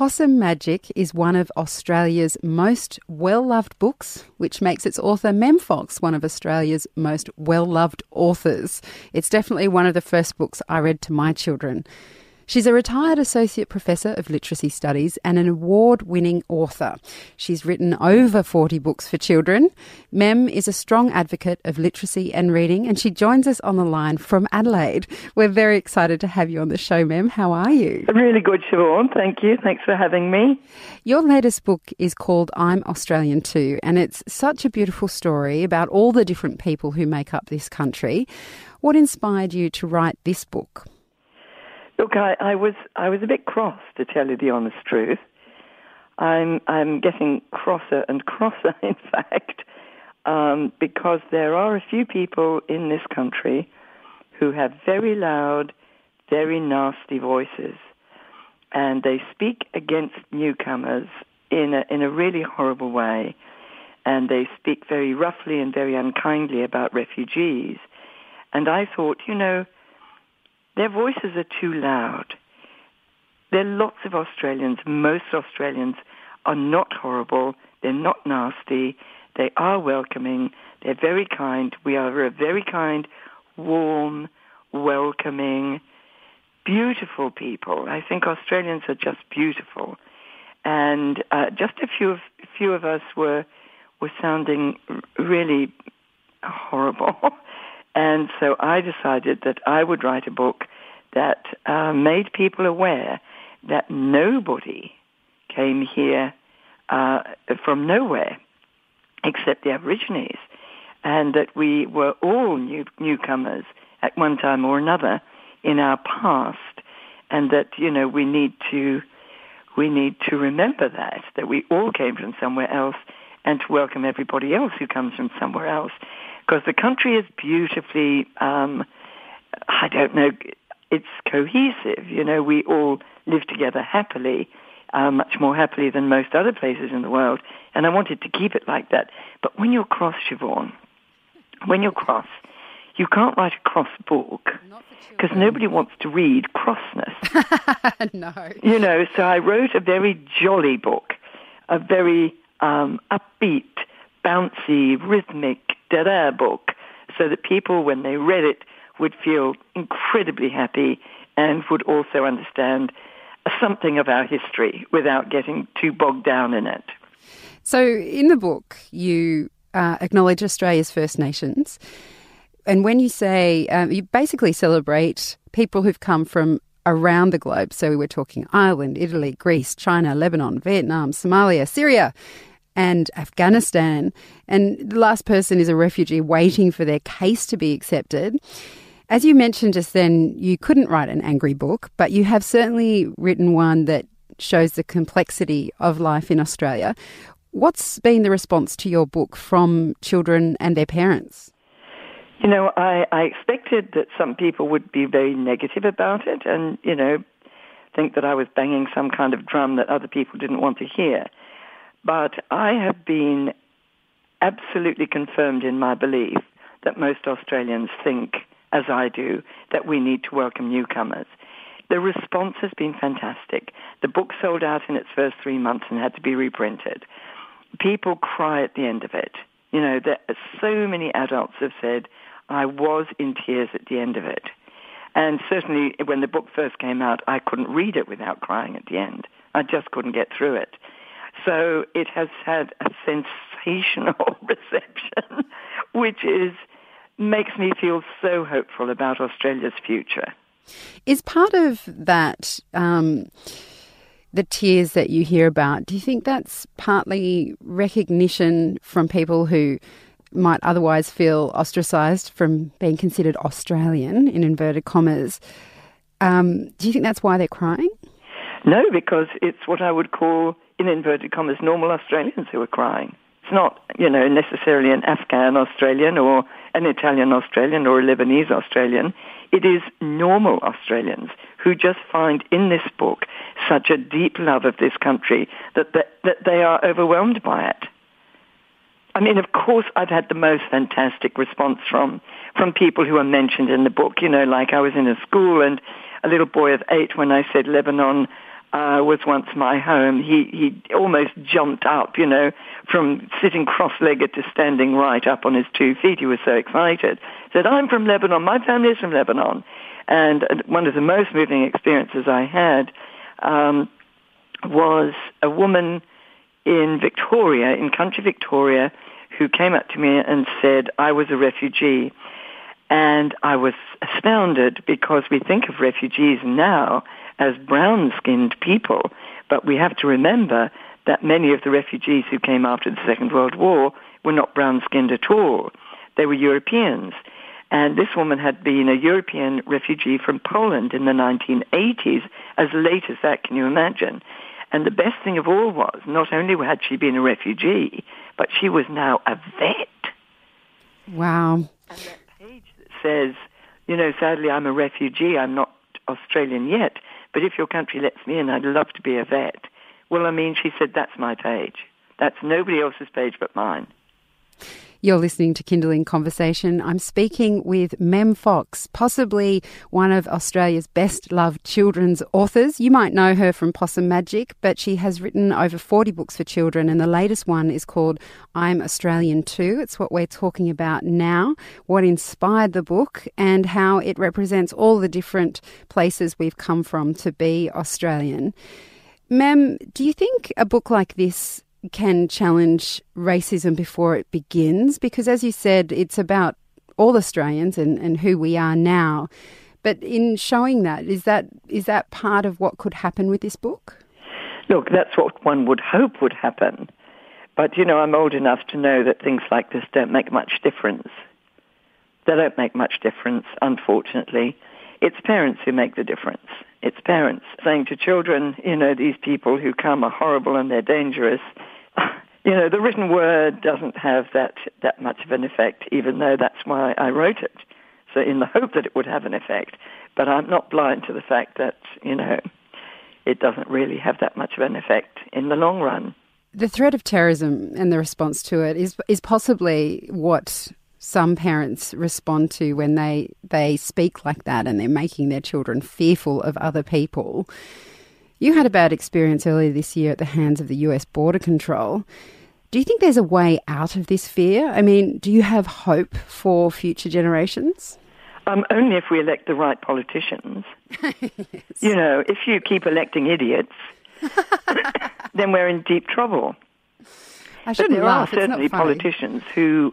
Possum Magic is one of Australia's most well-loved books, which makes its author Mem Fox one of Australia's most well-loved authors. It's definitely one of the first books I read to my children. She's a retired Associate Professor of Literacy Studies and an award-winning author. She's written over 40 books for children. Mem is a strong advocate of literacy and reading, and she joins us on the line from Adelaide. We're very excited to have you on the show, Mem. How are you? Really good, Siobhan. Thank you. Thanks for having me. Your latest book is called I'm Australian Too, and it's such a beautiful story about all the different people who make up this country. What inspired you to write this book? Look, I was a bit cross, to tell you the honest truth. I'm getting crosser and crosser, in fact, because there are a few people in this country who have very loud, very nasty voices, and they speak against newcomers in a really horrible way, and they speak very roughly and very unkindly about refugees. And I thought, you know, their voices are too loud. There are lots of Australians. Most Australians are not horrible. They're not nasty. They are welcoming. They're very kind. We are a very kind, warm, welcoming, beautiful people. I think Australians are just beautiful. And just a few of us were sounding really horrible. And so I decided that I would write a book that made people aware that nobody came here from nowhere except the Aborigines, and that we were all newcomers at one time or another in our past, and that, you know, we need to remember that we all came from somewhere else, and to welcome everybody else who comes from somewhere else. Because the country is beautifully, it's cohesive. You know, we all live together happily, much more happily than most other places in the world. And I wanted to keep it like that. But when you're cross, Siobhan, you can't write a cross book because nobody wants to read crossness. No. You know, so I wrote a very jolly book, a very upbeat, bouncy, rhythmic, da-da book, so that people, when they read it, would feel incredibly happy and would also understand something of our history without getting too bogged down in it. So in the book, you acknowledge Australia's First Nations, and when you say, you basically celebrate people who've come from around the globe. So we're talking Ireland, Italy, Greece, China, Lebanon, Vietnam, Somalia, Syria, and Afghanistan, and the last person is a refugee waiting for their case to be accepted. As you mentioned just then, you couldn't write an angry book, but you have certainly written one that shows the complexity of life in Australia. What's been the response to your book from children and their parents? You know, I expected that some people would be very negative about it and, you know, think that I was banging some kind of drum that other people didn't want to hear. But I have been absolutely confirmed in my belief that most Australians think, as I do, that we need to welcome newcomers. The response has been fantastic. The book sold out in its first 3 months and had to be reprinted. People cry at the end of it. You know, there are so many adults have said, I was in tears at the end of it. And certainly when the book first came out, I couldn't read it without crying at the end. I just couldn't get through it. So it has had a sensational reception, which makes me feel so hopeful about Australia's future. Is part of that the tears that you hear about, do you think that's partly recognition from people who might otherwise feel ostracised from being considered Australian, in inverted commas? Do you think that's why they're crying? No, because it's what I would call, in inverted commas, normal Australians who are crying. It's not, you know, necessarily an Afghan Australian or an Italian Australian or a Lebanese Australian. It is normal Australians who just find in this book such a deep love of this country that they are overwhelmed by it. I mean, of course, I've had the most fantastic response from people who are mentioned in the book. You know, like I was in a school and a little boy of 8, when I said Lebanon, was once my home, he almost jumped up, you know, from sitting cross-legged to standing right up on his 2 feet. He was so excited. He said, I'm from Lebanon. My family is from Lebanon. And one of the most moving experiences I had was a woman in Victoria, in country Victoria, who came up to me and said, I was a refugee. And I was astounded because we think of refugees now as brown-skinned people, but we have to remember that many of the refugees who came after the Second World War were not brown-skinned at all. They were Europeans. And this woman had been a European refugee from Poland in the 1980s, as late as that, can you imagine? And the best thing of all was, not only had she been a refugee, but she was now a vet. Wow. And says, you know, sadly, I'm a refugee. I'm not Australian yet, but if your country lets me in, I'd love to be a vet. Well, I mean, she said, that's my page. That's nobody else's page but mine. You're listening to Kindling Conversation. I'm speaking with Mem Fox, possibly one of Australia's best-loved children's authors. You might know her from Possum Magic, but she has written over 40 books for children, and the latest one is called I'm Australian Too. It's what we're talking about now, what inspired the book and how it represents all the different places we've come from to be Australian. Mem, do you think a book like this can challenge racism before it begins? Because as you said, it's about all Australians and who we are now. But in showing that, is that part of what could happen with this book? Look, that's what one would hope would happen. But, you know, I'm old enough to know that things like this don't make much difference. They don't make much difference, unfortunately. It's parents who make the difference. It's parents saying to children, you know, these people who come are horrible and they're dangerous. You know, the written word doesn't have that much of an effect, even though that's why I wrote it. So in the hope that it would have an effect. But I'm not blind to the fact that, you know, it doesn't really have that much of an effect in the long run. The threat of terrorism and the response to it is possibly what some parents respond to when they speak like that and they're making their children fearful of other people. You had a bad experience earlier this year at the hands of the US Border Control. Do you think there's a way out of this fear? I mean, do you have hope for future generations? Only if we elect the right politicians. Yes. You know, if you keep electing idiots, then we're in deep trouble. But there are certainly politicians who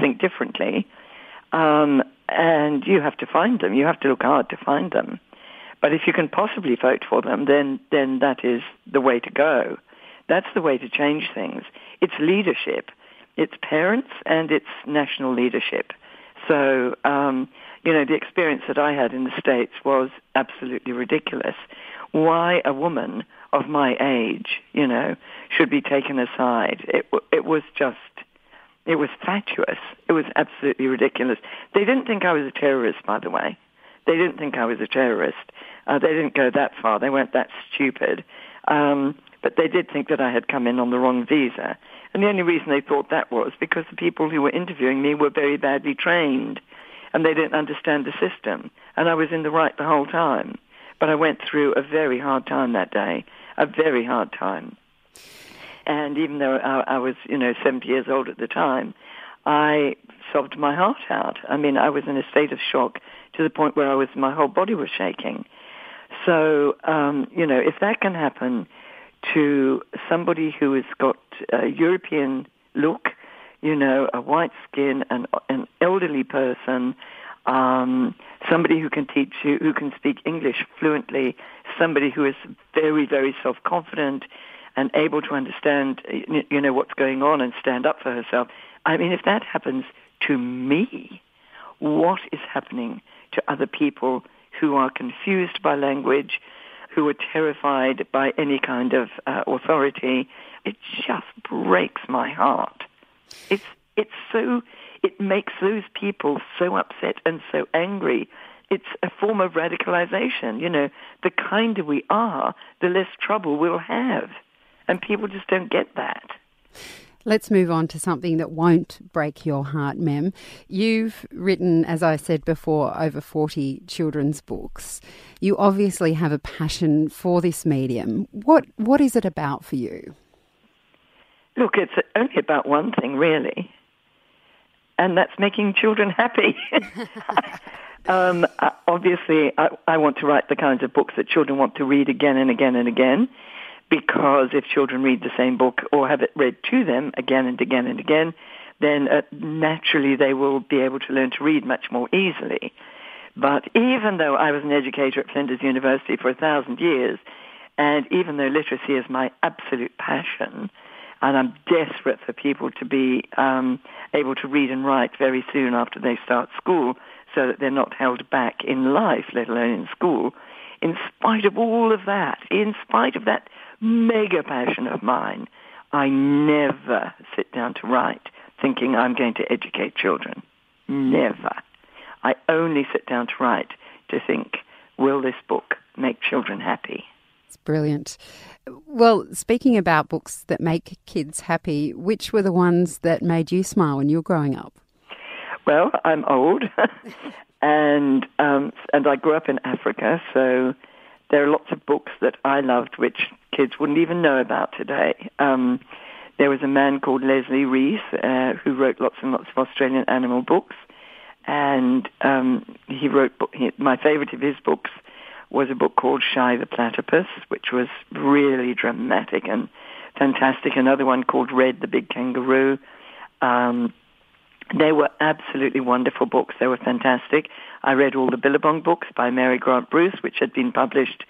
think differently, and you have to find them. You have to look hard to find them. But if you can possibly vote for them, then that is the way to go. That's the way to change things. It's leadership. It's parents and it's national leadership. So, you know, the experience that I had in the States was absolutely ridiculous. Why a woman of my age, you know, should be taken aside. It was just, it was fatuous. It was absolutely ridiculous. They didn't think I was a terrorist, by the way. They didn't think I was a terrorist. They didn't go that far. They weren't that stupid. But they did think that I had come in on the wrong visa. And the only reason they thought that was because the people who were interviewing me were very badly trained and they didn't understand the system. And I was in the right the whole time. But I went through a very hard time that day, a very hard time. And even though I was, you know, 70 years old at the time, I sobbed my heart out. I mean, I was in a state of shock to the point where my whole body was shaking. So, you know, if that can happen to somebody who has got a European look, you know, a white skin, an elderly person, somebody who can teach you, who can speak English fluently, somebody who is very, very self-confident and able to understand, you know, what's going on and stand up for herself. I mean, if that happens to me, what is happening to other people who are confused by language, who are terrified by any kind of authority? It just breaks my heart. It's so... It makes those people so upset and so angry. It's a form of radicalization. You know, the kinder we are, the less trouble we'll have. And people just don't get that. Let's move on to something that won't break your heart, Mem. You've written, as I said before, over 40 children's books. You obviously have a passion for this medium. What is it about for you? Look, it's only about one thing, really, and that's making children happy. Obviously, I want to write the kinds of books that children want to read again and again and again, because if children read the same book or have it read to them again and again and again, then naturally they will be able to learn to read much more easily. But even though I was an educator at Flinders University for 1,000 years, and even though literacy is my absolute passion, and I'm desperate for people to be able to read and write very soon after they start school, so that they're not held back in life, let alone in school. In spite of all of that, in spite of that mega passion of mine, I never sit down to write thinking I'm going to educate children. Never. I only sit down to write to think, will this book make children happy? It's brilliant. Well, speaking about books that make kids happy, which were the ones that made you smile when you were growing up? Well, I'm old, and I grew up in Africa, so there are lots of books that I loved which kids wouldn't even know about today. There was a man called Leslie Reese who wrote lots of Australian animal books, and he wrote my favourite of his books was a book called Shy the Platypus, which was really dramatic and fantastic. Another one called Red the Big Kangaroo. They were absolutely wonderful books. They were fantastic. I read all the Billabong books by Mary Grant Bruce, which had been published,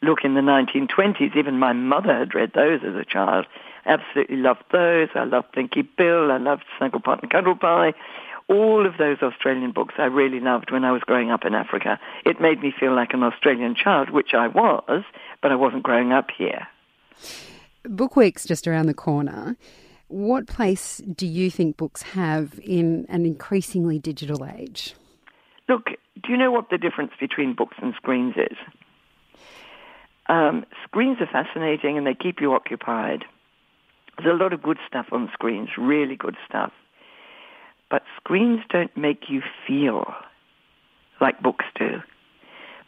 look, in the 1920s. Even my mother had read those as a child. Absolutely loved those. I loved Blinky Bill. I loved Snuggle Pot and Cuddle Pie. All of those Australian books I really loved when I was growing up in Africa. It made me feel like an Australian child, which I was, but I wasn't growing up here. Book Week's just around the corner. What place do you think books have in an increasingly digital age? Look, do you know what the difference between books and screens is? Screens are fascinating and they keep you occupied. There's a lot of good stuff on screens, really good stuff. But screens don't make you feel like books do.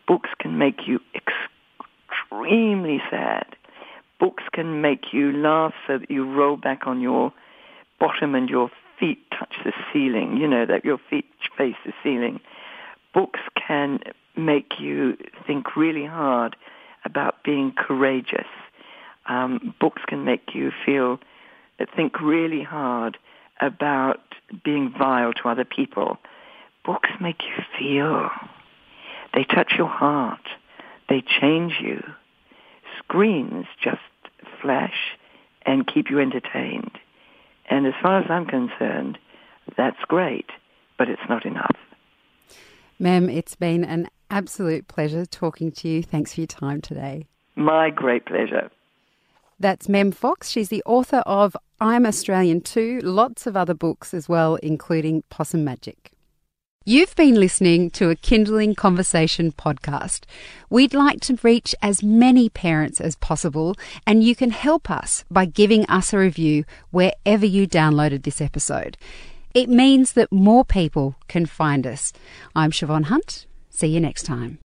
Books can make you extremely sad. Books can make you laugh so that you roll back on your bottom and your feet touch the ceiling, you know, that your feet face the ceiling. Books can make you think really hard about being courageous. Books can make you think really hard about being vile to other people. Books make you feel. They touch your heart. They change you. Screens just flash and keep you entertained. And as far as I'm concerned, that's great, but it's not enough. Mem, it's been an absolute pleasure talking to you. Thanks for your time today. My great pleasure. That's Mem Fox. She's the author of I'm Australian Too, lots of other books as well, including Possum Magic. You've been listening to a Kindling Conversation podcast. We'd like to reach as many parents as possible, and you can help us by giving us a review wherever you downloaded this episode. It means that more people can find us. I'm Siobhan Hunt. See you next time.